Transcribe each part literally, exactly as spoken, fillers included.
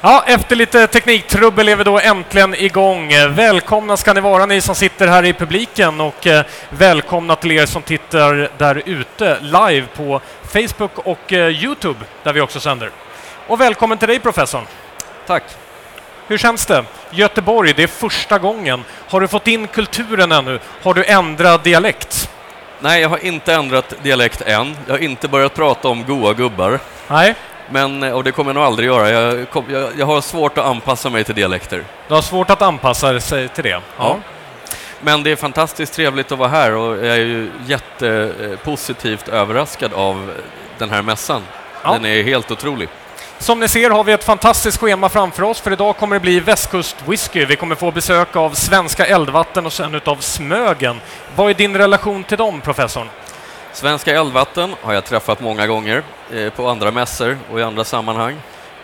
Ja, efter lite tekniktrubbel är vi då äntligen igång. Välkomna ska ni vara, ni som sitter här i publiken, och välkomna till er som tittar där ute live på Facebook och YouTube där vi också sänder. Och välkommen till dig, professorn. Tack. Hur känns det? Göteborg, det är första gången. Har du fått in kulturen ännu? Har du ändrat dialekt? Nej, jag har inte ändrat dialekt än. Jag har inte börjat prata om goa gubbar. Nej. Men, och det kommer jag nog aldrig göra. Jag, kom, jag, jag har svårt att anpassa mig till dialekter. Du har svårt att anpassa sig till det? Ja. Ja. Men det är fantastiskt trevligt att vara här, och jag är ju jättepositivt överraskad av den här mässan. Ja. Den är helt otrolig. Som ni ser har vi ett fantastiskt schema framför oss, för idag kommer det bli Västkust Whisky. Vi kommer få besök av Svenska Eldvatten och sen utav Smögen. Vad är din relation till dem, professorn? Svenska Eldvatten har jag träffat många gånger eh, på andra mässor och i andra sammanhang.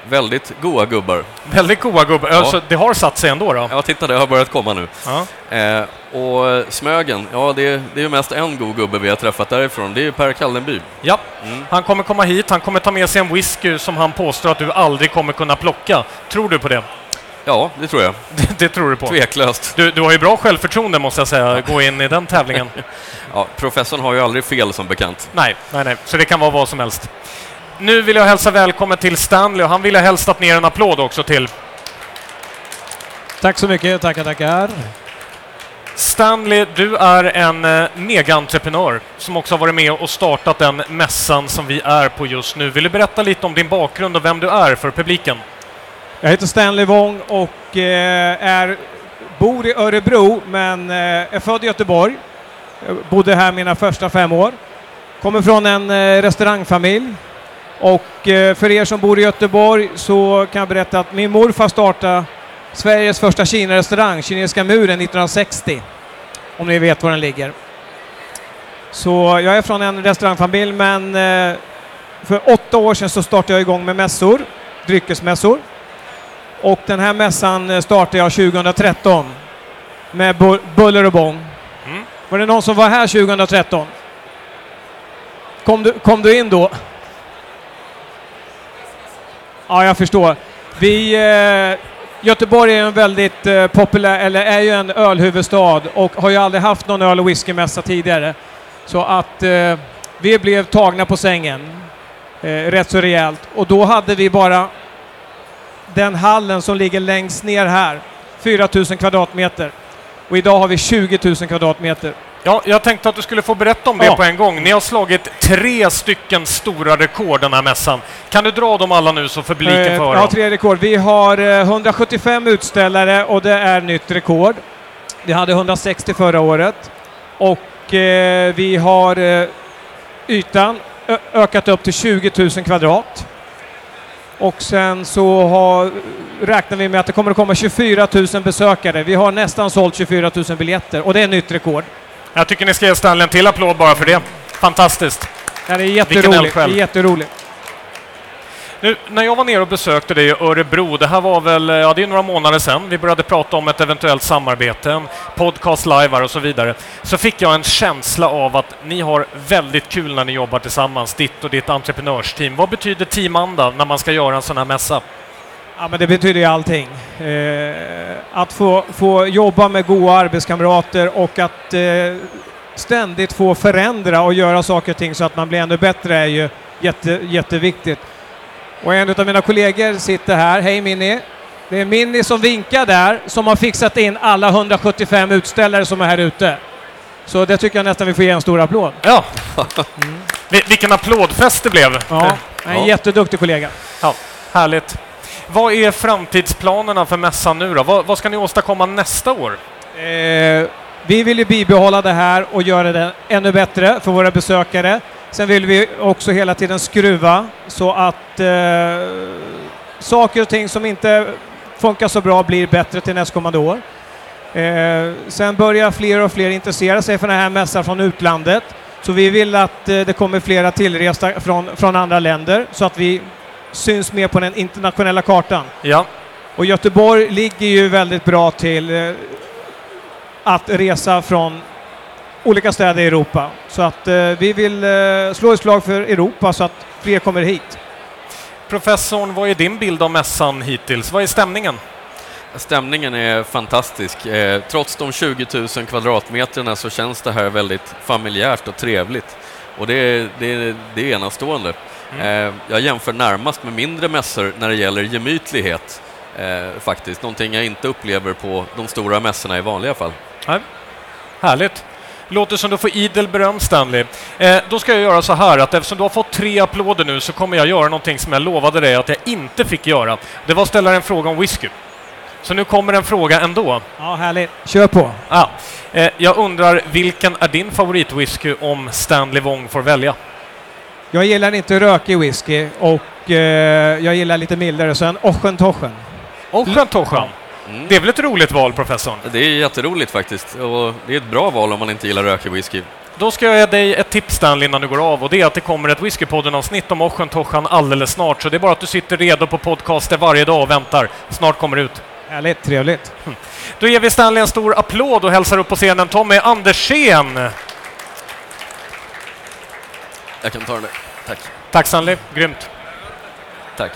Väldigt goa gubbar. Väldigt goa gubbar. Ja. Alltså, det har satt sig ändå då? Ja, titta, det har börjat komma nu. Ja. Eh, och Smögen, ja, det, det är ju mest en god gubbe vi har träffat därifrån. Det är ju Per Caldenby. Ja, mm. Han kommer komma hit. Han kommer ta med sig en whisky som han påstår att du aldrig kommer kunna plocka. Tror du på det? Ja, det tror jag. Det, det tror du på? Tveklöst. Du, du har ju bra självförtroende, måste jag säga, att gå in i den tävlingen. Ja, professorn har ju aldrig fel, som bekant. Nej, nej, nej. Så det kan vara vad som helst. Nu vill jag hälsa välkommen till Stanley, och han vill ha hälsat ner en applåd också till. Tack så mycket, tackar, tackar. Stanley, du är en megaentreprenör som också har varit med och startat den mässan som vi är på just nu. Vill du berätta lite om din bakgrund och vem du är för publiken? Jag heter Stanley Wong och eh, är, bor i Örebro, men eh, är född i Göteborg. Jag bodde här mina första fem år. Kommer från en eh, restaurangfamilj. Och eh, för er som bor i Göteborg så kan jag berätta att min morfar startade Sveriges första Kina-restaurang, Kinesiska Muren, nittonhundrasextio. Om ni vet var den ligger. Så jag är från en restaurangfamilj, men eh, för åtta år sedan så startade jag igång med mässor, dryckesmässor. Och den här mässan startade jag tjugohundratretton med bu- buller och bång. Mm. Var det någon som var här tjugohundratretton? Kom du, kom du in då? Ja, jag förstår. Vi, eh, Göteborg är en väldigt eh, populär, eller är ju en ölhuvudstad, och har ju aldrig haft någon öl- och whiskymässa tidigare. Så att eh, vi blev tagna på sängen eh, rätt så rejält. Och då hade vi bara den hallen som ligger längst ner här, fyra tusen kvadratmeter. Och idag har vi tjugo tusen kvadratmeter. Ja, jag tänkte att du skulle få berätta om det ja. på en gång. Ni har slagit tre stycken stora rekord den här mässan. Kan du dra dem alla nu så publiken eh, får höra? Ja, tre rekord. Vi har hundrasjuttiofem utställare, och det är nytt rekord. Vi hade hundrasextio förra året. Och eh, vi har eh, ytan ö- ökat upp till tjugo tusen kvadrat. Och sen så har, räknar vi med att det kommer att komma tjugofyra tusen besökare. Vi har nästan sålt tjugofyra tusen biljetter, och det är nytt rekord. Jag tycker ni ska ge Stanley en till applåd bara för det. Fantastiskt. Ja, det är jätteroligt. Det är jätteroligt. Nu, när jag var ner och besökte dig i Örebro, det här var väl, ja, det är några månader sedan, vi började prata om ett eventuellt samarbete, en podcast live och så vidare, så fick jag en känsla av att ni har väldigt kul när ni jobbar tillsammans, ditt och ditt entreprenörsteam. Vad betyder teamanda när man ska göra en sån här mässa? Ja, men det betyder ju allting. Eh, att få, få jobba med goda arbetskamrater, och att eh, ständigt få förändra och göra saker och ting så att man blir ännu bättre är ju jätte, jätteviktigt. Och en av mina kollegor sitter här. Hej Minni. Det är Minni som vinkar där, som har fixat in alla hundrasjuttiofem utställare som är här ute. Så det tycker jag nästan vi får ge en stor applåd. Ja. Mm. Vil- vilken applådfest det blev. Ja, en ja. jätteduktig kollega. Ja, härligt. Vad är framtidsplanerna för mässan nu då? Vad, vad ska ni åstadkomma nästa år? Eh, vi vill ju bibehålla det här och göra det ännu bättre för våra besökare. Sen vill vi också hela tiden skruva så att eh, saker och ting som inte funkar så bra blir bättre till nästkommande år. Eh, sen börjar fler och fler intressera sig för den här mässan från utlandet. Så vi vill att eh, det kommer flera tillresta från, från andra länder så att vi syns mer på den internationella kartan. Ja. Och Göteborg ligger ju väldigt bra till eh, att resa från olika städer i Europa. Så att eh, vi vill eh, slå ett slag för Europa så att fler kommer hit. Professorn, vad är din bild av mässan hittills? Vad är stämningen? Stämningen är fantastisk. Eh, trots de tjugo tusen kvadratmeterna så känns det här väldigt familjärt och trevligt. Och det, det, det är enastående. Mm. Eh, jag jämför närmast med mindre mässor när det gäller gemytlighet. Eh, faktiskt, någonting jag inte upplever på de stora mässorna i vanliga fall. Nej. Härligt. Låter som du får idel beröm, Stanley. Eh, då ska jag göra så här att eftersom du har fått tre applåder nu så kommer jag göra någonting som jag lovade dig att jag inte fick göra. Det var att ställa en fråga om whisky. Så nu kommer en fråga ändå. Ja, härligt. Kör på. Ah, eh, jag undrar, vilken är din favoritwhisky om Stanley Wong får välja? Jag gillar inte rökig whisky och eh, jag gillar lite mildare, så en Auchentoshan. Auchentoshan? Mm. Det är väl ett roligt val, professorn? Det är jätteroligt faktiskt. Och det är ett bra val om man inte gillar rökig whisky. Då ska jag ge dig ett tips, Stanley, innan du går av. Och det är att det kommer ett Whiskypodden-avsnitt om Auchentoshan alldeles snart. Så det är bara att du sitter redo på podcaster varje dag och väntar. Snart kommer det ut. Härligt, trevligt. Mm. Då ger vi Stanley en stor applåd och hälsar upp på scenen Tommy Andersen. Jag kan ta den där. Tack. Tack, Stanley. Grymt. Tack.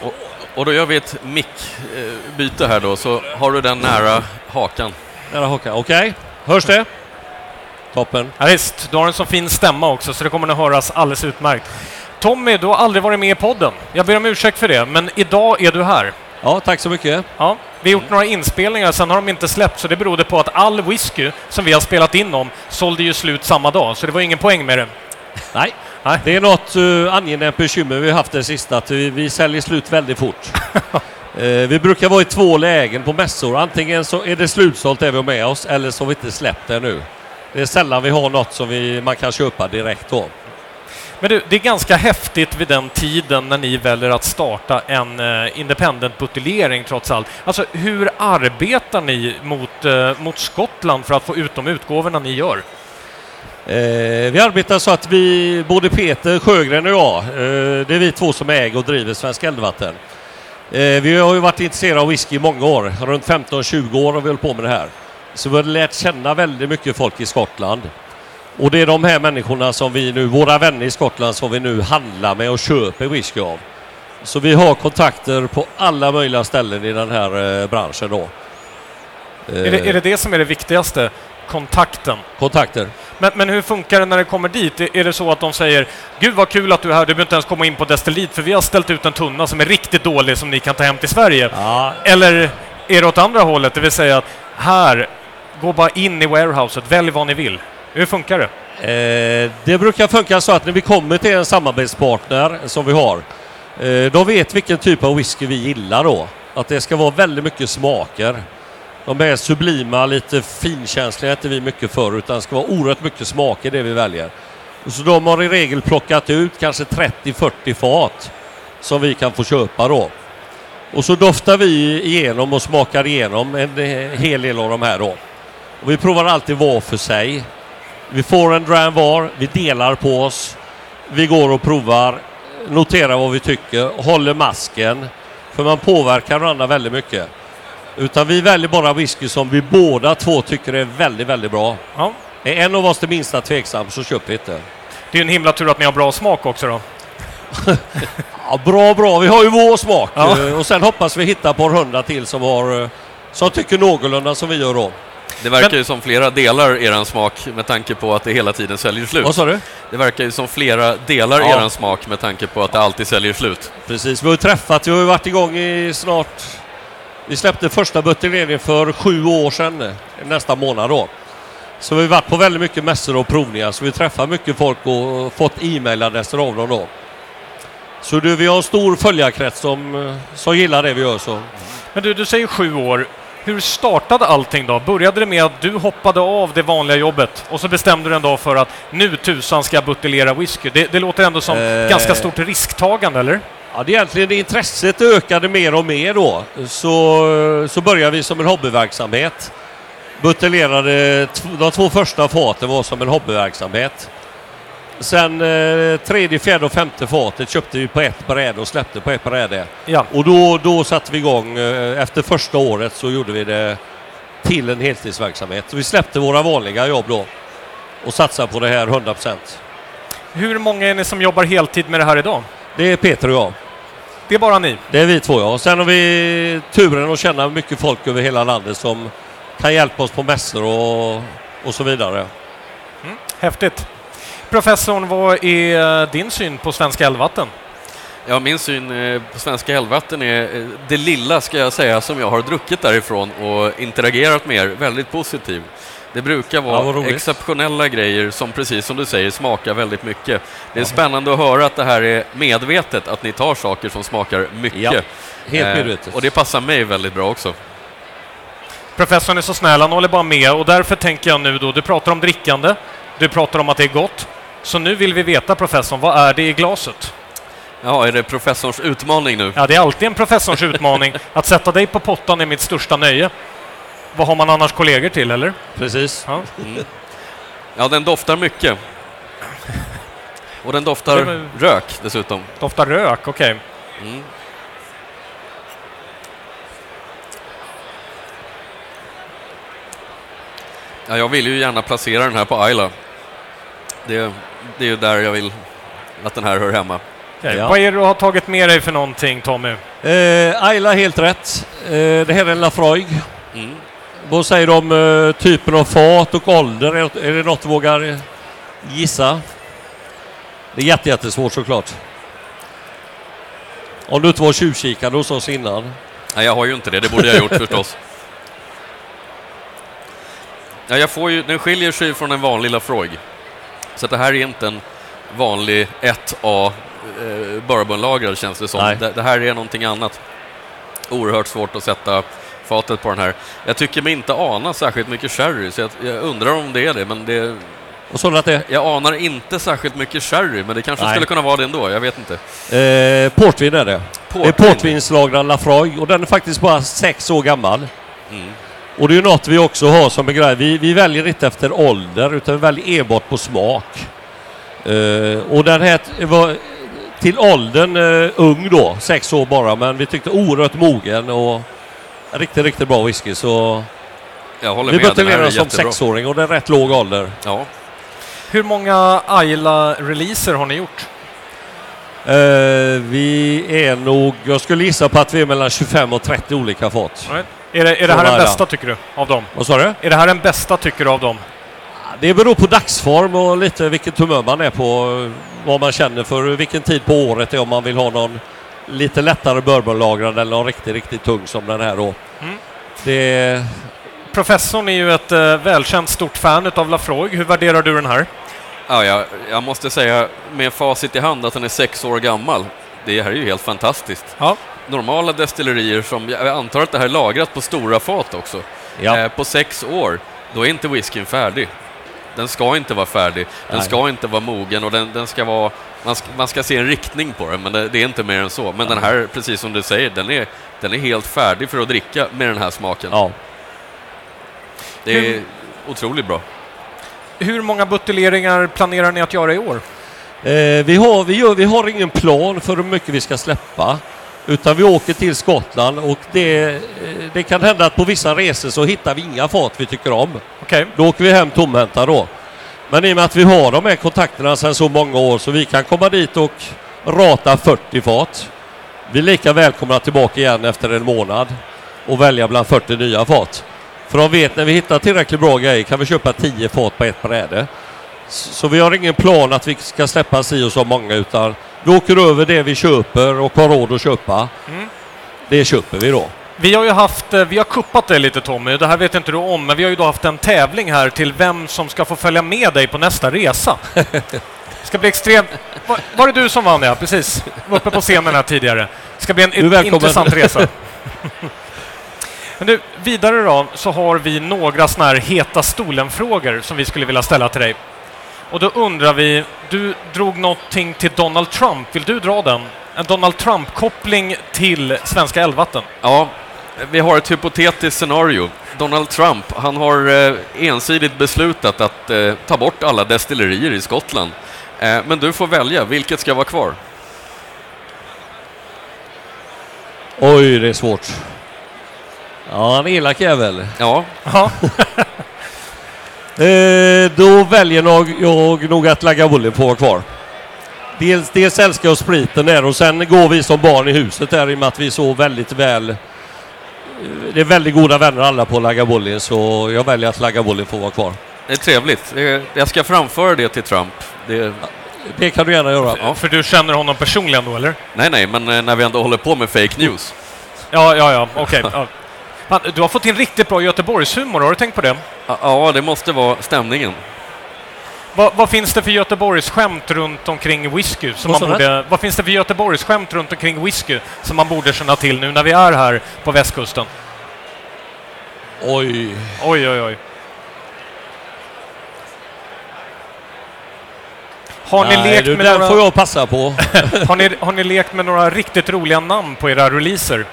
Och, och då gör vi ett mickbyte här då, så har du den nära hakan. Nära hakan, okej. Okay. Hörs det? Toppen. Ja, visst, du har en så fin stämma också, så det kommer att höras alldeles utmärkt. Tommy, du har aldrig varit med i podden. Jag ber om ursäkt för det, men idag är du här. Ja, tack så mycket. Ja, vi har gjort mm. några inspelningar, sen har de inte släppt, så det berodde på att all whisky som vi har spelat in om sålde ju slut samma dag, så det var ingen poäng med det. Nej, Nej. Det är något uh, angenämt bekymmer vi har haft det sista, att vi, vi säljer slut väldigt fort. Uh, vi brukar vara i två lägen på mässor. Antingen så är det slutsålt där vi har med oss, eller så har vi inte släppt det nu. Det är sällan vi har något som vi, man kan köpa direkt då. Men du, det är ganska häftigt vid den tiden när ni väljer att starta en uh, independent buteljering trots allt. Alltså, hur arbetar ni mot, uh, mot Skottland för att få ut de utgåvorna ni gör? Eh, vi arbetar så att vi, både Peter Sjögren och jag, eh, det är vi två som äger och driver Svenskt Eldvatten. Eh, vi har ju varit intresserade av whisky i många år, runt femton tjugo år har vi hållit på med det här. Så vi har lärt känna väldigt mycket folk i Skottland. Och det är de här människorna som vi nu, våra vänner i Skottland som vi nu handlar med och köper whisky av. Så vi har kontakter på alla möjliga ställen i den här eh, branschen då. Eh, är, det, är det det som är det viktigaste? Kontakten? Kontakter. Men, men hur funkar det när det kommer dit? Är det så att de säger, gud vad kul att du är här, du behöver inte ens komma in på destillit för vi har ställt ut en tunna som är riktigt dålig som ni kan ta hem till Sverige? Ja. Eller är det åt andra hållet, det vill säga att här, gå bara in i warehouset, välj vad ni vill. Hur funkar det? Eh, det brukar funka så att när vi kommer till en samarbetspartner som vi har, eh, då vet vilken typ av whisky vi gillar då. Att det ska vara väldigt mycket smaker. De är sublima, lite finkänsliga, äter vi mycket för, utan det ska vara oerhört mycket smaker det vi väljer. Och så de har i regel plockat ut kanske trettio fyrtio fat som vi kan få köpa då. Och så doftar vi igenom och smakar igenom en hel del av de här då. Och vi provar alltid var för sig. Vi får en dram var, vi delar på oss, vi går och provar, noterar vad vi tycker, håller masken, för man påverkar varandra väldigt mycket. Utan vi väljer bara whisky som vi båda två tycker är väldigt, väldigt bra. Ja. Är en av oss det minsta tveksam så köper vi inte. Det är en himla tur att ni har bra smak också då. Ja, bra, bra. Vi har ju vår smak. Ja. Och sen hoppas vi hitta på hundra till som, har, som tycker någorlunda som vi gör då. Det verkar Men... ju som flera delar eran smak med tanke på att det hela tiden säljer slut. Vad sa du? Det verkar ju som flera delar ja. eran smak med tanke på att det alltid säljer slut. Precis. Vi har ju träffat, vi har ju varit igång i snart... Vi släppte första buteljeringen för sju år sedan, nästa månad då. Så vi har varit på väldigt mycket mässor och provningar, så vi träffar mycket folk och fått e-mailadresser av dem då. Så du, vi har en stor följarkrets som, som gillar det vi gör så. Men du, du säger sju år. Hur startade allting då? Började det med att du hoppade av det vanliga jobbet och så bestämde du en dag för att nu tusan ska buteljera whisky? Det, det låter ändå som eh... ganska stort risktagande, eller? Ja, det är egentligen intresset ökade mer och mer då. Så, så började vi som en hobbyverksamhet. Buteljerade, de två första faten var som en hobbyverksamhet. Sen eh, tredje, fjärde och femte fatet köpte vi på ett bräde och släppte på ett bräde. Ja. Och då, då satte vi igång. Eh, efter första året så gjorde vi det till en heltidsverksamhet. Så vi släppte våra vanliga jobb då och satsade på det här hundra procent. Hur många är ni som jobbar heltid med det här idag? Det är Peter och jag. Det är bara ni? Det är vi två, ja. Sen har vi turen att känna mycket folk över hela landet som kan hjälpa oss på mässor och, och så vidare. Mm. Häftigt. Professorn, vad är din syn på Svenska Eldvatten? Ja, min syn på Svenska Eldvatten är det lilla, ska jag säga, som jag har druckit därifrån och interagerat med er. Väldigt positiv. Det brukar vara ja, exceptionella grejer som, precis som du säger, smakar väldigt mycket. Det är spännande att höra att det här är medvetet, att ni tar saker som smakar mycket. Ja, helt medvetet. Eh, och det passar mig väldigt bra också. Professorn är så snäll, han håller bara med. Och därför tänker jag nu då, du pratar om drickande, du pratar om att det är gott. Så nu vill vi veta, professorn, vad är det i glaset? Ja, är det professors utmaning nu? Ja, det är alltid en professors utmaning. Att sätta dig på pottan är mitt största nöje. Vad har man annars kollegor till, eller? Precis. Ja, mm. ja den doftar mycket. Och den doftar men... rök dessutom. Doftar rök, okej. Okay. Mm. Ja, jag vill ju gärna placera den här på Islay. Det, det är ju där jag vill att den här hör hemma. Okay, ja. Vad är det du har tagit med dig för någonting, Tommy? Eh, Islay, helt rätt. Eh, det här är en Laphroaig. Mm. Vad säger du om eh, typen av fat och ålder? Är, är det något du vågar gissa? Det är jätte, jättesvårt såklart. Om du inte var tjuvkikande hos oss innan. Nej, jag har ju inte det. Det borde jag gjort förstås. Ja, jag får ju, den skiljer sig från en vanlig Laphroaig. Så det här är inte en vanlig ett A eh, bourbonlagrad, känns det som. Det, det här är någonting annat. Oerhört svårt att sätta fatet på den här. Jag tycker mig inte ana särskilt mycket sherry, så jag, jag undrar om det är det, men det... Och så att det... Jag anar inte särskilt mycket sherry, men det kanske Nej. skulle kunna vara det ändå, jag vet inte. Eh, portvin är det. Portvin. Det är portvinslagrad Laphroaig, och den är faktiskt bara sex år gammal. Mm. Och det är ju något vi också har som en grej. Vi, vi väljer inte efter ålder, utan vi väljer enbart på smak. Uh, och den här t- var till åldern uh, ung då, sex år bara. Men vi tyckte oerhört mogen och riktigt, riktigt bra whisky. Så jag håller vi buteljerar som jättebra. Sexåring och det är rätt låg ålder. Ja. Hur många Islay-releaser har ni gjort? Uh, vi är nog, jag skulle gissa på att vi är mellan tjugofem och trettio olika fat. Right. Är det, är det här den bästa, tycker du, av dem? Vad sa du? Är det här den bästa, tycker du, av dem? Det beror på dagsform och lite vilket humör man är på, vad man känner för, vilken tid på året är, om man vill ha någon lite lättare bourbonlagrad eller någon riktigt, riktigt tung som den här då. Mm. Det... Professorn är ju ett eh, välkänt stort fan av Laphroaig. Hur värderar du den här? Ja, jag, jag måste säga med facit i hand att den är sex år gammal. Det här är ju helt fantastiskt. Ja. Normala destillerier som, jag antar att det här är lagrat på stora fat också. Ja. Eh, på sex år, då är inte whiskyn färdig. Den ska inte vara färdig. Den Nej. ska inte vara mogen och den, den ska vara, man ska, man ska se en riktning på den, men det, det är inte mer än så. Men ja. Den här, precis som du säger, den är, den är helt färdig för att dricka med den här smaken. Ja. Det är hur, otroligt bra. Hur många buteljeringar planerar ni att göra i år? Eh, vi, har, vi, gör, vi har ingen plan för hur mycket vi ska släppa. Utan vi åker till Skottland och det, det kan hända att på vissa resor så hittar vi inga fat vi tycker om. Okay. Då åker vi hem tomhänta då. Men i och med att vi har de här kontakterna sedan så många år så vi kan komma dit och rata fyrtio fat. Vi är lika välkomna tillbaka igen efter en månad och välja bland fyrtio nya fat. För de vet när vi hittar tillräckligt bra grejer kan vi köpa tio fat på ett bräde. Så vi har ingen plan att vi ska släppa si och så många, utan vi åker över det vi köper och har råd att köpa. Mm. Det köper vi då. Vi har ju haft, vi har kuppat det lite, Tommy, det här vet inte du om, men vi har ju då haft en tävling här till vem som ska få följa med dig på nästa resa. Det ska bli extremt... Var, var det du som vann? Ja, precis. Var uppe på scenen här tidigare. Det ska bli en i- intressant resa. Men du, vidare då så har vi några såna här heta stolen-frågor som vi skulle vilja ställa till dig. Och då undrar vi, du drog någonting till Donald Trump. Vill du dra den? En Donald Trump-koppling till Svenska Eldvatten. Ja, vi har ett hypotetiskt scenario. Donald Trump, han har eh, ensidigt beslutat att eh, ta bort alla destillerier i Skottland. Eh, men du får välja, vilket ska vara kvar? Oj, det är svårt. Ja, han är elak jävel. Ja. Ja. eh, då väljer nog, jag nog att lägga bullen på kvar. Dels, dels älskar jag spriten där, och sen går vi som barn i huset där, i och med att vi så väldigt väl, det är väldigt goda vänner alla på Lagavulin, så jag väljer att Lagavulin får vara kvar. Det är trevligt. Jag ska framföra det till Trump. Det, det kan du gärna göra. Ja. För du känner honom personligen då, eller? Nej, nej, men när vi ändå håller på med fake news. Ja, ja, ja, okej. Okay. Ja. Du har fått in riktigt bra Göteborgshumor, har du tänkt på det? Ja, det måste vara stämningen. Vad, vad finns det för Göteborgs skämt runt omkring whisky som man borde, vad finns det för Göteborgs skämt runt omkring whisky som man borde känna till nu när vi är här på västkusten? Oj. Oj, oj, oj. Har Nej, ni lekt du, med den några... får jag passa på. har, ni, har ni lekt med några riktigt roliga namn på era releaser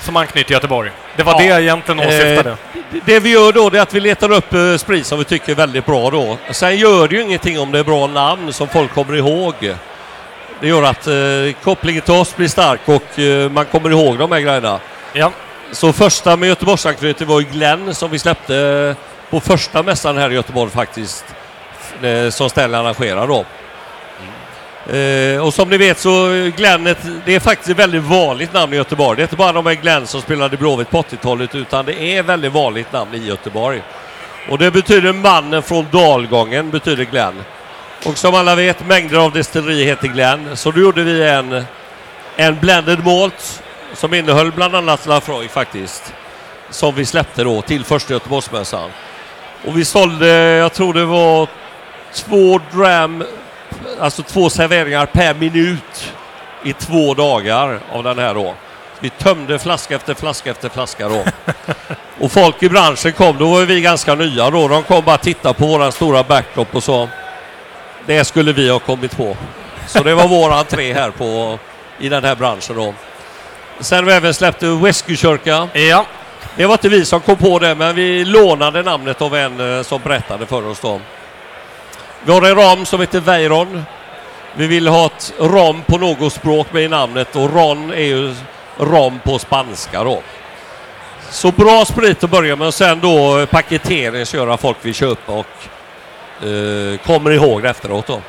som anknyter Göteborg? Det var ja. det jag egentligen åsyftade. Eh, det, det vi gör då är att vi letar upp eh, sprit som vi tycker är väldigt bra då. Sen gör det ju ingenting om det är bra namn som folk kommer ihåg. Det gör att eh, kopplingen till oss blir stark och eh, man kommer ihåg de här grejerna. Ja. Så första med Göteborgsanknytning var ju Glenn som vi släppte på första mässan här i Göteborg faktiskt. Eh, som Stanley arrangerar då. Uh, och som ni vet så Glennet, det är faktiskt ett väldigt vanligt namn i Göteborg. Det är inte bara de här Glenn som spelade Blåvitt på åttiotalet, utan det är väldigt vanligt namn i Göteborg. Och det betyder mannen från Dalgången, betyder Glenn. Och som alla vet, mängder av distilleri heter Glenn. Så då gjorde vi en, en blended malt som innehöll bland annat Laphroaig faktiskt. Som vi släppte då till första Göteborgsmässan. Och vi sålde, jag tror det var två dram... Alltså två serveringar per minut i två dagar av den här då. Vi tömde flaska efter flaska efter flaska då. Och folk i branschen kom, då var vi ganska nya då. De kom bara titta på våran stora backdrop och så. Det skulle vi ha kommit på. Så det var våran tre här på, i den här branschen då. Sen vi även släppte Whiskykyrka. Ja. Det var inte vi som kom på det, men vi lånade namnet av en som berättade för oss då. Vi har en ram som heter Veyron. Vi vill ha ett ram på något språk med i namnet. Och ron är ju ram på spanska då. Så bra sprit att börja med. Och sen då paketering så gör folk vill köpa och eh, kommer ihåg det efteråt då.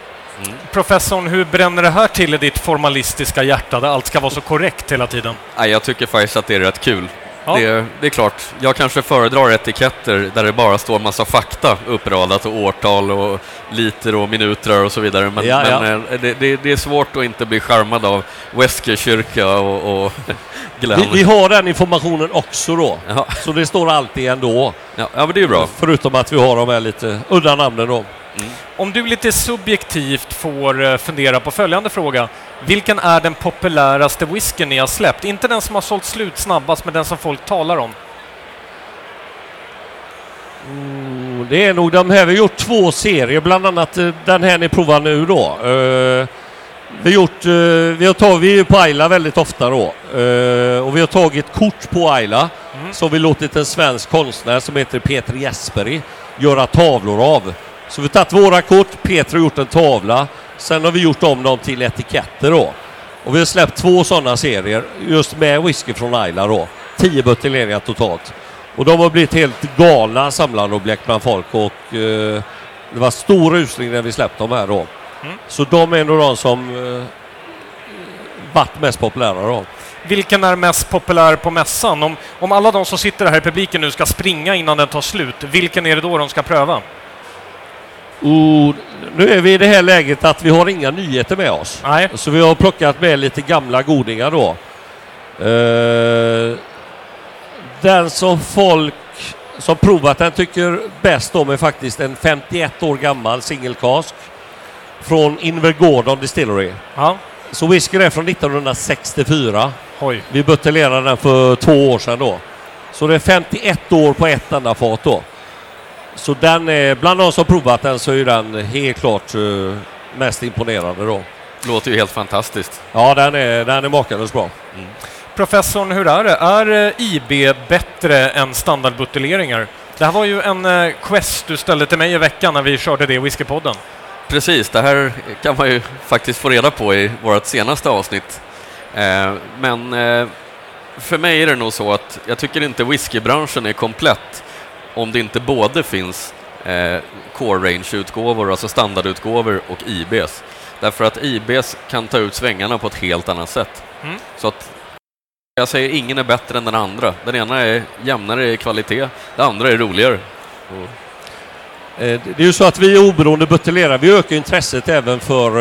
Mm. Professorn, hur bränner det här till i ditt formalistiska hjärta där allt ska vara så korrekt hela tiden? Nej, jag tycker faktiskt att det är rätt kul. Ja. Det, det är klart. Jag kanske föredrar etiketter där det bara står massa fakta uppradat och årtal och liter och minuter och så vidare. Men, ja, ja. men det, det, det är svårt att inte bli charmad av Whiskykyrka och, och Glenn. Vi, vi har den informationen också då. Ja. Så det står alltid ändå. Ja, ja, men det är bra. Förutom att vi har de här lite udda namnen då. Mm. Om du lite subjektivt får fundera på följande fråga. Vilken är den populäraste whiskyn ni har släppt? Inte den som har sålt slut snabbast, men den som folk talar om. Mm, det är nog de här. Vi har gjort två serier, bland annat den här ni provar nu då. Uh, vi, har gjort, uh, vi, har tagit, vi är på Islay väldigt ofta då. Uh, och vi har tagit kort på Islay mm. som vi låtit en svensk konstnär som heter Peter Jesperi göra tavlor av. Så vi har tagit våra kort, Peter har gjort en tavla. Sen har vi gjort om dem till etiketter då. Och vi har släppt två sådana serier just med whisky från Islay då. Tio buteljeringar totalt. Och de har blivit helt galna samlande objekt bland folk. Och eh, det var stor rusning när vi släppte dem här då. Mm. Så de är nog de som eh, varit mest populära då. Vilken är mest populär på mässan? Om, om alla de som sitter här i publiken nu ska springa innan den tar slut. Vilken är det då de ska pröva? Och nu är vi i det här läget att vi har inga nyheter med oss. Nej. Så vi har plockat med lite gamla godingar då. Eh, den som folk som provat den tycker bäst om är faktiskt en femtioett år gammal singelkask från Invergordon Distillery. Ja. Så whisky är från nittonhundrasextiofyra. Oj. Vi buteljerade den för två år sedan då. Så det är femtioett år på ett enda fat då. Så den är, bland de som provat den så är den helt klart uh, mest imponerande då. Låter ju helt fantastiskt. Ja, den är, den är makalöst bra. Mm. Professorn, hur är det? Är I B bättre än standardbuteljeringar? Det här var ju en uh, quest du ställde till mig i veckan när vi körde det i Whiskypodden. precis. Det här kan man ju faktiskt få reda på i vårt senaste avsnitt. Eh, men eh, för mig är det nog så att jag tycker inte whiskybranschen är komplett om det inte både finns eh, core range-utgåvor, alltså standardutgåvor, och I Bs. Därför att I Bs kan ta ut svängarna på ett helt annat sätt. Mm. Så att jag säger ingen är bättre än den andra. Den ena är jämnare i kvalitet, den andra är roligare. Mm. Det är ju så att vi är oberoende buteljerar. Vi ökar intresset även för,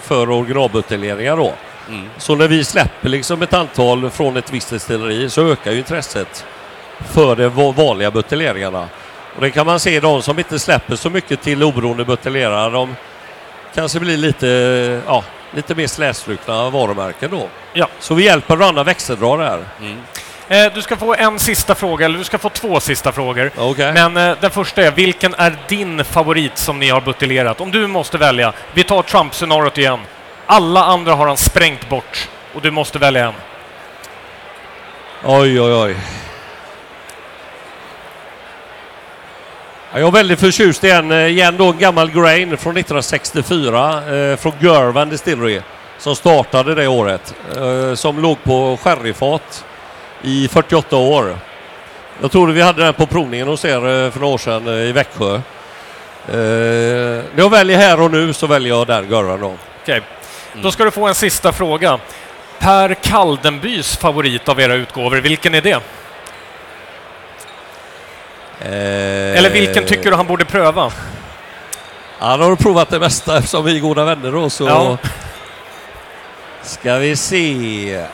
för originalbuteljeringar då. Mm. Så när vi släpper liksom ett antal från ett visst destilleri så ökar ju intresset för de vanliga buteljeringarna. Och det kan man se, de som inte släpper så mycket till oberoende buteljerar, de kanske blir lite, ja, lite mer slätstrukna varumärken då. Ja. Så vi hjälper varandra växeldrag där. Mm. Du ska få en sista fråga, eller du ska få två sista frågor. Okay. Men eh, den första är, vilken är din favorit som ni har buteljerat? Om du måste välja, vi tar Trump-scenariot igen. Alla andra har han sprängt bort och du måste välja en. Oj, oj, oj. Jag är väldigt förtjust i en, igen då, en gammal grain från nittonhundrasextiofyra eh, från Girvan Distillery som startade det året. Eh, som låg på sherryfat i fyrtioåtta år. Jag tror vi hade den på provningen hos er för några år sedan i Växjö. Eh, när jag väljer här och nu så väljer jag den Girvan då. Okej, mm. Då ska du få en sista fråga. Per Caldenbys favorit av era utgåvor, vilken är det? Eh, Eller vilken tycker du han borde pröva? Han har provat det mesta eftersom vi är goda vänner då. Så ja. Ska vi se.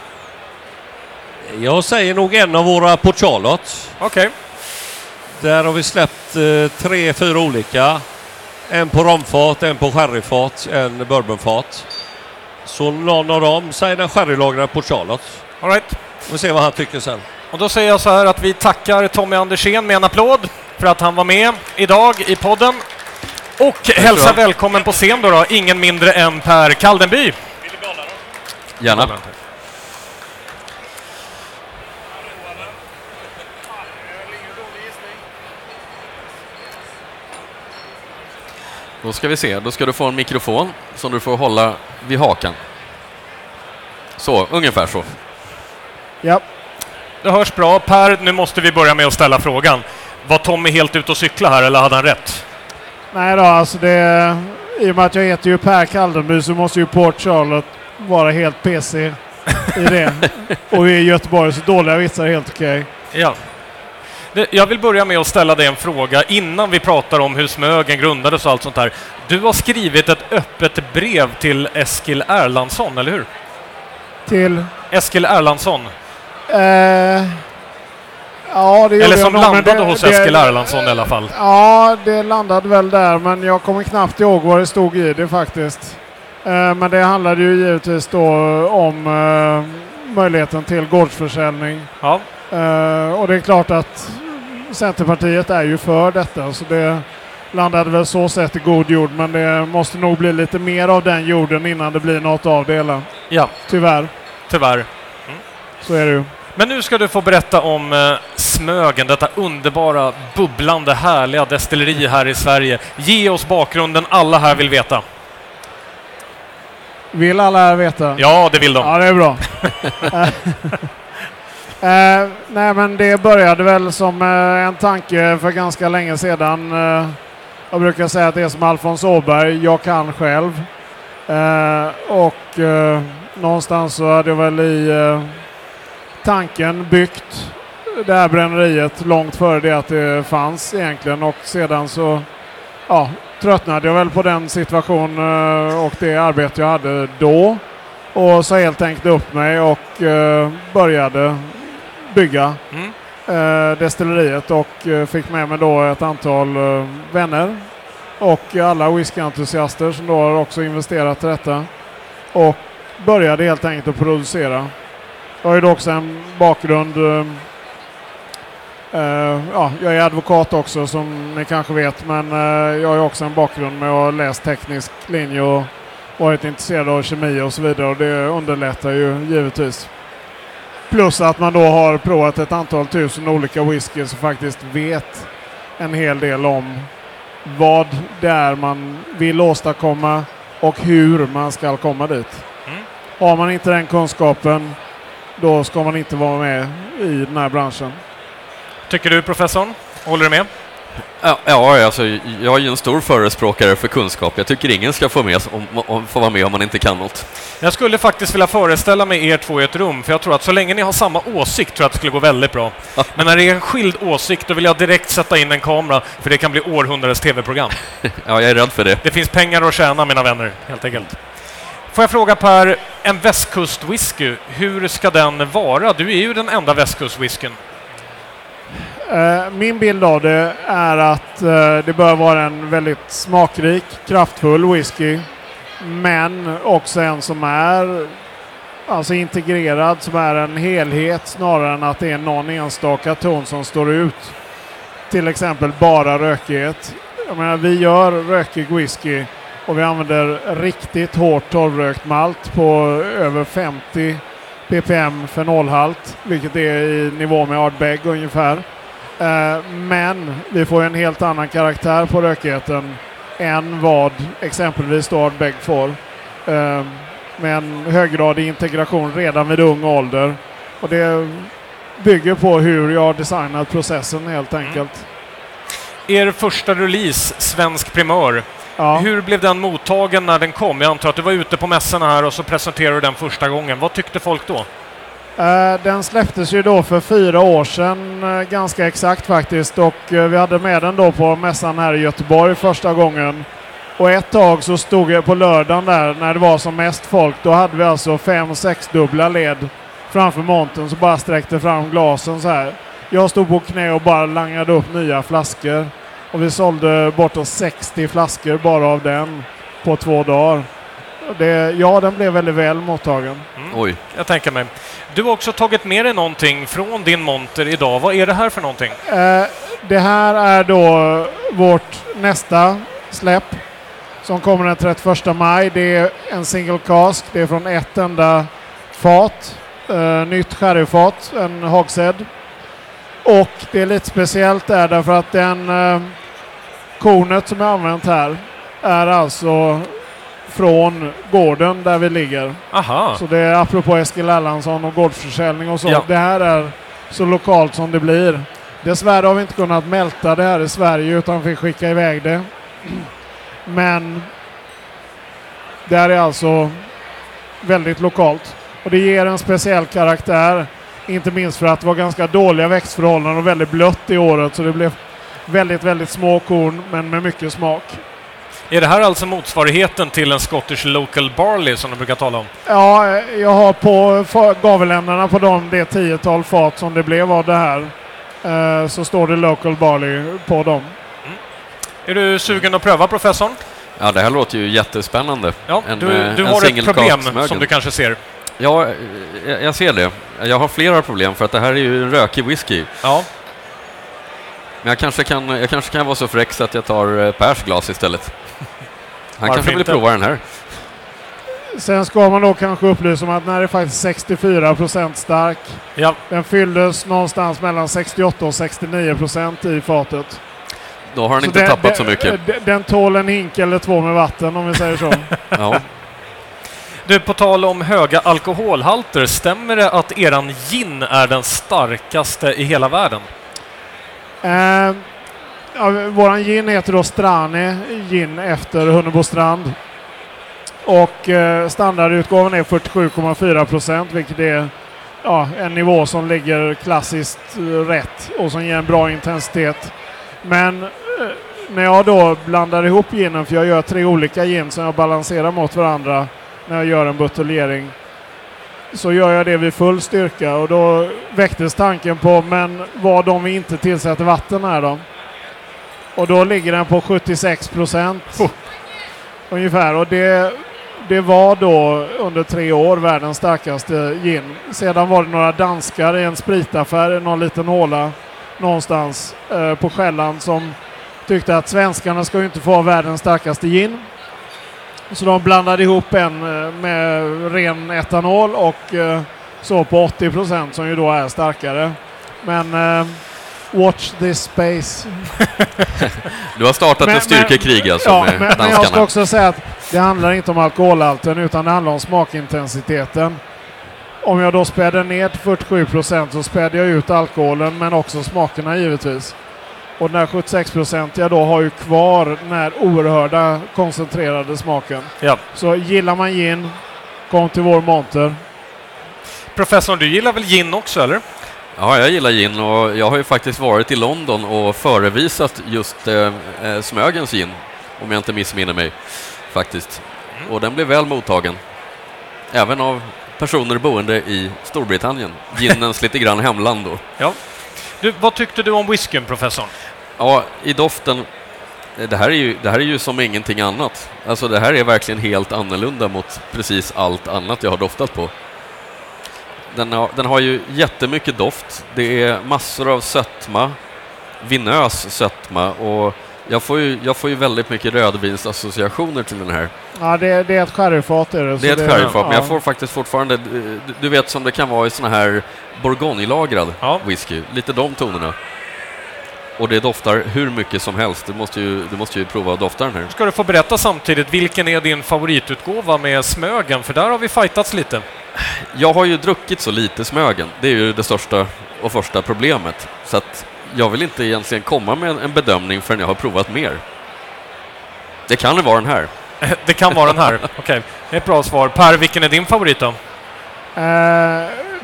Jag säger nog en av våra Port Charlotte. Okej. Där har vi släppt eh, tre, fyra olika. En på romfat, en på sherryfat, en bourbonfat. Så någon av dem säger den sherrylagrade Port Charlotte. All right. Vi ser vad han tycker sen. Och då säger jag så här att vi tackar Tommy Andersen med en applåd för att han var med idag i podden. Och hälsa välkommen på scen då, då ingen mindre än Per Caldenby. Vill du behålla dem? Gärna. Då ska vi se, då ska du få en mikrofon som du får hålla vid hakan. Så, ungefär så. Ja. Det hörs bra. Per, nu måste vi börja med att ställa frågan. Var Tommy helt ute och cykla här eller hade han rätt? Nej då, alltså det... I och med att jag heter ju Per Caldenby så måste ju Port Charlotte vara helt P C i det. Och i Göteborg så dåliga vitsar är helt okej. Okay. Ja. Jag vill börja med att ställa dig en fråga innan vi pratar om hur Smögen grundades och allt sånt där. Du har skrivit ett öppet brev till Eskil Erlandsson, eller hur? Till? Eskil Erlandsson. Eh, ja, det eller som jag landade det, hos det, Eskil Erlandsson i alla fall. Ja, det landade väl där, men jag kommer knappt ihåg vad det stod i det faktiskt. Eh, men det handlade ju givetvis då om eh, möjligheten till gårdsförsäljning. Ja. Uh, och det är klart att Centerpartiet är ju för detta, så det landade väl så sett i god jord, men det måste nog bli lite mer av den jorden innan det blir något av det hela. Ja. Tyvärr. Tyvärr. Mm. Så är det ju. Men nu ska du få berätta om eh, Smögen, detta underbara, bubblande, härliga destilleri här i Sverige. Ge oss bakgrunden, alla här vill veta. Vill alla här veta? Ja, det vill de. Ja, det är bra. Eh, nej men det började väl som eh, en tanke för ganska länge sedan. Eh, jag brukar säga att det är som Alfons Åberg, jag kan själv. Eh, och eh, någonstans så hade jag väl i eh, tanken byggt det här bränneriet långt före det att det fanns egentligen. Och sedan så ja, tröttnade jag väl på den situation eh, och det arbete jag hade då. Och så helt enkelt upp mig och eh, började bygga mm. eh, destilleriet och eh, fick med mig då ett antal eh, vänner och alla whisky-entusiaster som då har också investerat i detta och började helt enkelt att producera. Jag har ju också en bakgrund, eh, eh, ja, jag är advokat också som ni kanske vet, men eh, jag har ju också en bakgrund med att läsa teknisk linje och varit intresserad av kemi och så vidare, och det underlättar ju givetvis. Plus att man då har provat ett antal tusen olika whiskys och faktiskt vet en hel del om vad det är man vill åstadkomma och hur man ska komma dit. Mm. Har man inte den kunskapen, då ska man inte vara med i den här branschen. Tycker du, professorn? Håller du med? Ja, ja alltså, jag är ju en stor förespråkare för kunskap. Jag tycker ingen ska få, med om, om, få vara med om man inte kan något. Jag skulle faktiskt vilja föreställa mig er två i ett rum, för jag tror att så länge ni har samma åsikt tror jag att det skulle gå väldigt bra. Ja. Men när det är en skild åsikt, då vill jag direkt sätta in en kamera, för det kan bli århundradets tv-program. Ja, jag är rädd för det. Det finns pengar att tjäna, mina vänner, helt enkelt. Får jag fråga, Per, en västkust whisky, hur ska den vara? Du är ju den enda västkust whiskyn. Min bild av det är att det bör vara en väldigt smakrik, kraftfull whisky, men också en som är alltså integrerad, som är en helhet snarare än att det är någon enstaka ton som står ut. Till exempel bara rökighet. Jag menar, vi gör rökig whisky och vi använder riktigt hårt torvrökt malt på över femtio ppm fenolhalt, vilket är i nivå med Ardbeg ungefär. Men vi får en helt annan karaktär på rökigheten än vad exempelvis Ardbeg får. Med en höggradig integration redan vid ung ålder. Och det bygger på hur jag har designat processen helt enkelt. Mm. Er första release, svensk primör. Ja. Hur blev den mottagen när den kom? Jag antar att du var ute på mässan här och så presenterade du den första gången. Vad tyckte folk då? Den släpptes ju då för fyra år sedan ganska exakt faktiskt, och vi hade med den då på mässan här i Göteborg första gången, och ett tag så stod jag på lördagen där när det var som mest folk, då hade vi alltså fem, sex dubbla led framför monten så bara sträckte fram glasen så här. Jag stod på knä och bara langade upp nya flaskor, och vi sålde bortåt sextio flaskor bara av den på två dagar. Det, ja, den blev väldigt väl mottagen. Mm. Oj. Jag tänker mig. Du har också tagit med dig någonting från din monter idag. Vad är det här för någonting? Eh, det här är då vårt nästa släpp som kommer den trettioförsta maj. Det är en single cask. Det är från ett enda fat. Eh, nytt sherryfat. En hogshead. Och det är lite speciellt där därför att den eh, kornet som jag använt här är alltså från gården där vi ligger. Aha. Så det är apropå Eskil Erlandsson och gårdsförsäljning och så. Ja. Det här är så lokalt som det blir. Dessvärre har vi inte kunnat mälta det här i Sverige utan fick skicka iväg det. Men det här är alltså väldigt lokalt. Och det ger en speciell karaktär. Inte minst för att det var ganska dåliga växtförhållanden och väldigt blött i året. Så det blev väldigt, väldigt små korn men med mycket smak. Är det här alltså motsvarigheten till en Scottish Local Barley som de brukar tala om? Ja, jag har på gavelländerna på dem det tiotal fat som det blev av det här. Eh, så står det Local Barley på dem. Mm. Är du sugen att pröva, professorn? Ja, det här låter ju jättespännande. Ja, en, du du en har ett problem Smögen. Som du kanske ser. Ja, jag, jag ser det. Jag har flera problem för att det här är ju en rökig whisky. Ja. Men jag kanske kan, jag kanske kan vara så fräck att jag tar Pers glas istället. Han Varför kanske vill inte? Prova den här. Sen ska man då kanske upplysa om att den här är faktiskt sextiofyra procent stark. Ja. Den fylldes någonstans mellan sextioåtta och sextionio procent i fatet. Då har den så inte den, tappat den, så mycket. Den, den tål en hink eller två med vatten om vi säger så. Ja. Du, på tal om höga alkoholhalter, stämmer det att eran gin är den starkaste i hela världen? Eh, ja, våran gin heter då Strane gin efter Hunnebo strand, och eh, standardutgåvan är fyrtiosju komma fyra procent, vilket är ja, en nivå som ligger klassiskt rätt och som ger en bra intensitet. Men eh, när jag då blandar ihop ginen, för jag gör tre olika gin som jag balanserar mot varandra när jag gör en buteljering, så gör jag det vid full styrka, och då väcktes tanken på men vad om vi inte tillsätter vatten här då? Och då ligger den på sjuttiosex procent oh. ungefär, och det, det var då under tre år världens starkaste gin. Sedan var det några danskar i en spritaffär i någon liten håla någonstans eh, på Själland som tyckte att svenskarna ska ju inte få världens starkaste gin. Så de blandade ihop en med ren etanol och så på åttio procent som ju då är starkare. Men watch this space. Du har startat men, ett styrkekrig alltså ja, med men, danskarna. Men jag ska också säga att det handlar inte om alkoholhalten utan det handlar om smakintensiteten. Om jag då späder ner fyrtiosju procent så späder jag ut alkoholen men också smakerna givetvis. Och den här sjuttiosex procent jag då har ju kvar den här oerhörda koncentrerade smaken. Ja. Så gillar man gin, kom till vår monter. Professor, du gillar väl gin också, eller? Ja, jag gillar gin och jag har ju faktiskt varit i London och förevisat just eh, Smögens gin, om jag inte missminner mig, faktiskt. Mm. Och den blev väl mottagen. Även av personer boende i Storbritannien. Ginnens lite grann hemland då. Ja. Du, vad tyckte du om whiskyn, professor? Ja, i doften. Det här är ju, det här är ju som ingenting annat. Alltså det här är verkligen helt annorlunda mot precis allt annat jag har doftat på. Den har, den har ju jättemycket doft. Det är massor av sötma, vinös sötma och jag får ju, jag får ju väldigt mycket rödvinsassociationer till den här. Ja, det, det är ett sherryfat är det. Det är ett sherryfat, ja. Men jag får faktiskt fortfarande, du, du vet som det kan vara i sån här bourgognelagrad ja. Whisky, lite de tonerna. Och det doftar hur mycket som helst. Du måste ju, du måste ju prova att dofta den här. Ska du få berätta samtidigt, vilken är din favoritutgåva med Smögen? För där har vi fightats lite. Jag har ju druckit så lite Smögen. Det är ju det största och första problemet. Så att jag vill inte egentligen komma med en bedömning förrän jag har provat mer. Det kan ju vara den här. Det kan vara den här. Okej, okay. Det är ett bra svar. Per, vilken är din favorit då? Eh,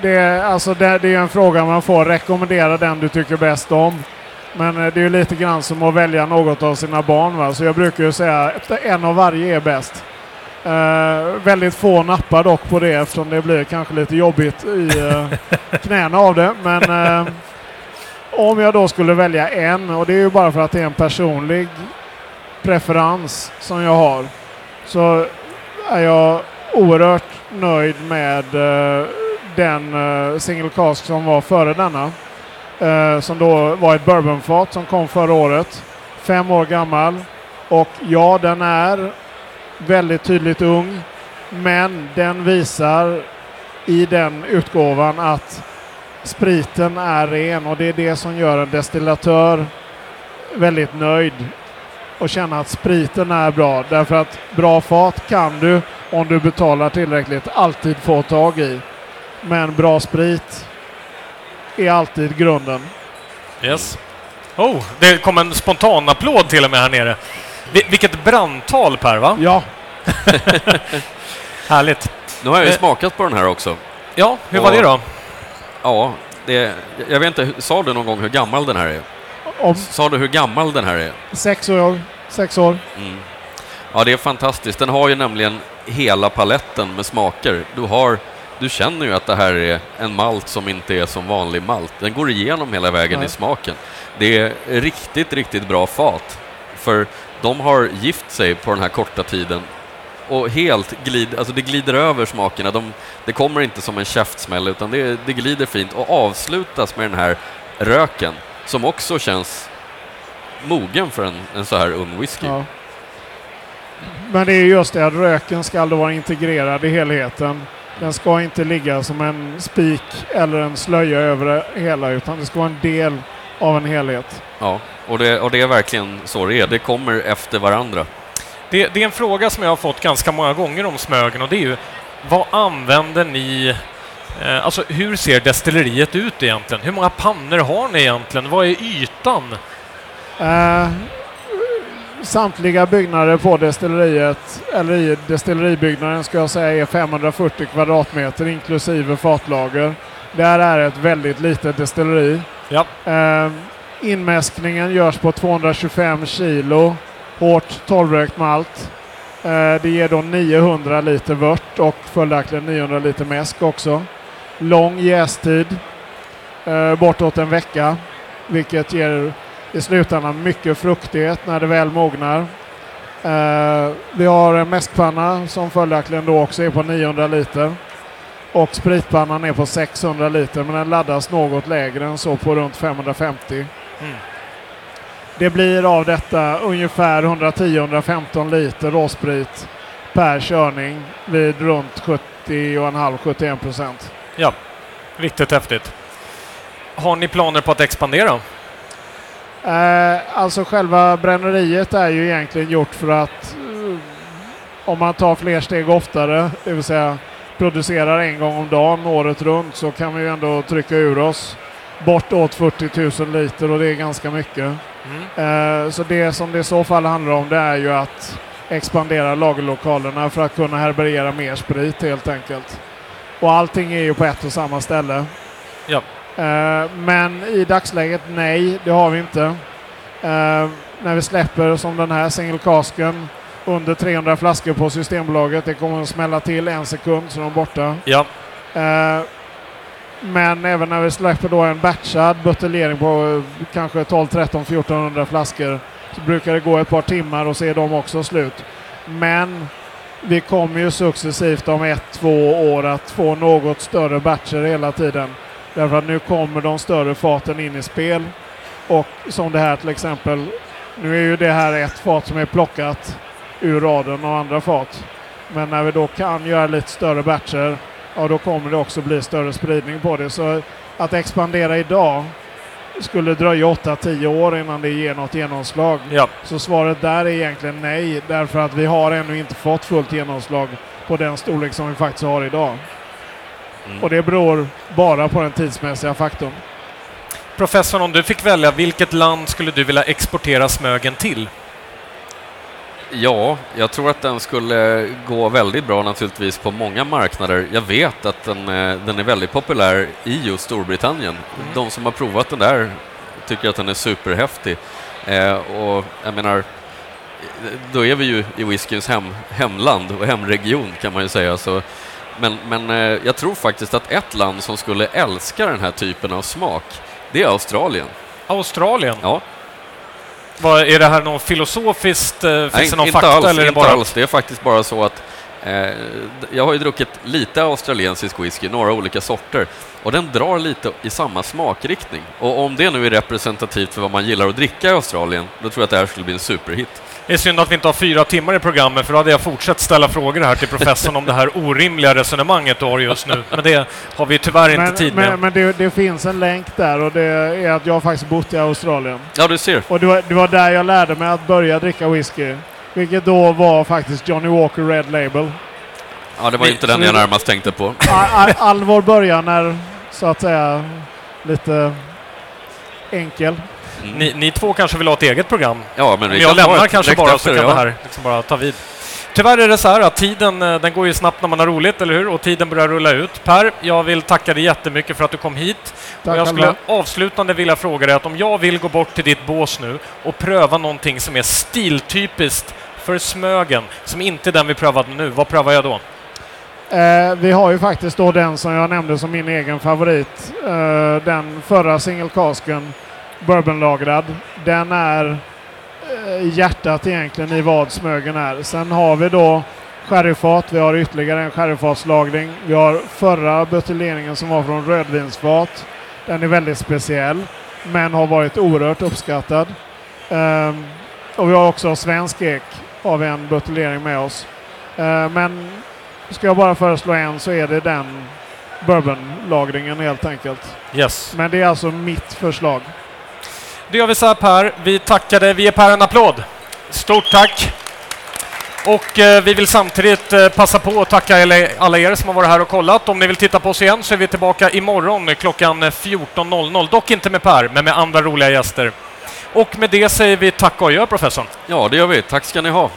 det, är, alltså det, det är en fråga man får. Rekommendera den du tycker bäst om. Men det är ju lite grann som att välja något av sina barn. Va? Så jag brukar ju säga att en av varje är bäst. Uh, väldigt få nappar dock på det eftersom det blir kanske lite jobbigt i uh, knäna av det. Men uh, om jag då skulle välja en, och det är ju bara för att det är en personlig preferens som jag har, så är jag oerhört nöjd med uh, den uh, single cask som var före denna. Uh, som då var ett bourbonfat som kom förra året. Fem år gammal. Och ja, den är väldigt tydligt ung. Men den visar i den utgåvan att spriten är ren. Och det är det som gör en destillatör väldigt nöjd. Och känna att spriten är bra. Därför att bra fat kan du, om du betalar tillräckligt, alltid få tag i. Men bra sprit är alltid grunden. Yes. Oh, det kom en spontan applåd till och med här nere. Vil- vilket brandtal, Per, va? Ja. Härligt. Nu har jag ju smakat på den här också. Ja, hur och, var det då? Ja, det, jag vet inte, sa du någon gång hur gammal den här är? Om. Sa du hur gammal den här är? Sex år. Sex år. Mm. Ja, det är fantastiskt. Den har ju nämligen hela paletten med smaker. Du har... Du känner ju att det här är en malt som inte är som vanlig malt. Den går igenom hela vägen Nej. I smaken. Det är riktigt, riktigt bra fat. För de har gift sig på den här korta tiden. Och helt glider, alltså det glider över smakerna. De, det kommer inte som en käftsmäll utan det, det glider fint. Och avslutas med den här röken som också känns mogen för en, en så här ung whisky. Ja. Men det är just det att röken ska då vara integrerad i helheten. Den ska inte ligga som en spik eller en slöja över det hela utan det ska vara en del av en helhet. Ja, och det, och det är verkligen så det är. Det kommer efter varandra. Det, det är en fråga som jag har fått ganska många gånger om Smögen och det är ju vad använder ni, eh, alltså hur ser destilleriet ut egentligen? Hur många pannor har ni egentligen? Vad är ytan? Eh, Samtliga byggnader på destilleriet, eller i destilleribyggnaden ska jag säga, är femhundrafyrtio kvadratmeter inklusive fatlager. Där är ett väldigt litet destilleri. Ja. Eh, inmäskningen görs på tvåhundratjugofem kilo hårt torrrökt malt. Eh, det ger då niohundra liter vört och följaktligen niohundra liter mäsk också. Lång jästid, eh, bortåt en vecka, vilket ger... I slutändan mycket fruktighet när det väl mognar. Eh, vi har en mäskpanna som följaktligen då också är på niohundra liter. Och spritpannan är på sexhundra liter men den laddas något lägre än så på runt femhundrafemtio. Mm. Det blir av detta ungefär hundratio till hundrafemton liter råsprit per körning vid runt sjuttio komma fem till sjuttioen procent. Ja, riktigt häftigt. Har ni planer på att expandera? Eh, alltså själva bränneriet är ju egentligen gjort för att eh, om man tar fler steg oftare, det vill säga producerar en gång om dagen året runt, så kan vi ju ändå trycka ur oss bortåt fyrtio tusen liter, och det är ganska mycket. Mm. Eh, så det som det i så fall handlar om, det är ju att expandera lagerlokalerna för att kunna härbärgera mer sprit helt enkelt. Och allting är ju på ett och samma ställe. Ja. Eh, men i dagsläget, nej, det har vi inte. Eh, när vi släpper som den här singelkasken under trehundra flaskor på Systembolaget, det kommer att smälla till en sekund så de är borta. Ja. Eh, men även när vi släpper då en batchad buteljering på eh, kanske tolv, tretton, fjortonhundra flaskor, så brukar det gå ett par timmar och se dem också slut. Men vi kommer ju successivt om ett, två år att få något större batcher hela tiden. Därför att nu kommer de större faten in i spel. Och som det här till exempel, nu är ju det här ett fat som är plockat ur raden av andra fat. Men när vi då kan göra lite större batcher, ja, då kommer det också bli större spridning på det. Så att expandera idag skulle dröja åtta till tio år innan det ger något genomslag. Ja. Så svaret där är egentligen nej, därför att vi har ännu inte fått fullt genomslag på den storlek som vi faktiskt har idag. Mm. Och det beror bara på den tidsmässiga faktorn. Professor, om du fick välja, vilket land skulle du vilja exportera Smögen till? Ja, jag tror att den skulle gå väldigt bra naturligtvis på många marknader. Jag vet att den, den är väldigt populär i just Storbritannien. Mm. De som har provat den där tycker att den är superhäftig. Eh, och jag menar, då är vi ju i whiskyns hem, hemland och hemregion kan man ju säga. Så, men men eh, jag tror faktiskt att ett land som skulle älska den här typen av smak, det är Australien. Australien? Ja. Var, är det här någon filosofiskt? Nej, finns det någon fakta? Alls, eller inte bara... alls. Det är faktiskt bara så att eh, jag har ju druckit lite australiensisk whisky, några olika sorter, och den drar lite i samma smakriktning. Och om det nu är representativt för vad man gillar att dricka i Australien, då tror jag att det här skulle bli en superhit. Det är synd att vi inte har fyra timmar i programmet, för då hade jag fortsatt ställa frågor här till professorn om det här orimliga resonemanget du har just nu. Men det har vi tyvärr inte men, tid med. Men, men det, det finns en länk där, och det är att jag faktiskt bott i Australien. Ja, du ser. Och det var, det var där jag lärde mig att börja dricka whisky. Vilket då var faktiskt Johnny Walker Red Label. Ja, det var inte den jag närmast tänkte på. All, allvar börjar när, så att säga, lite enkel. Mm. Ni, ni två kanske vill ha ett eget program. Ja, men jag lämnar ett, kanske bara så kan ja. det här liksom bara ta vid. Tyvärr är det så här att tiden, den går ju snabbt när man har roligt, eller hur? Och tiden börjar rulla ut. Per, jag vill tacka dig jättemycket för att du kom hit. Tack, och jag skulle avslutande vilja fråga dig att om jag vill gå bort till ditt bås nu och pröva någonting som är stiltypiskt för Smögen, som inte är den vi prövade nu, vad prövar jag då? Eh, vi har ju faktiskt då den som jag nämnde som min egen favorit. Eh, den förra singelkasken, bourbonlagrad. Den är eh, hjärtat egentligen i vad Smögen är. Sen har vi då sherryfat. Vi har ytterligare en sherryfatslagring. Vi har förra buteljeringen som var från rödvinsfat. Den är väldigt speciell, men har varit oerhört uppskattad. Eh, och vi har också svensk ek av en buteljering med oss. Eh, men ska jag bara föreslå en, så är det den bourbonlagringen helt enkelt. Yes. Men det är alltså mitt förslag. Det gör vi så här, Per. Vi tackar dig. Vi ger Per en applåd. Stort tack. Och eh, vi vill samtidigt eh, passa på att tacka alla er som har varit här och kollat. Om ni vill titta på oss igen så är vi tillbaka imorgon klockan fjorton noll noll. Dock inte med Per, men med andra roliga gäster. Och med det säger vi tack och gör, professor. Ja, det gör vi. Tack ska ni ha.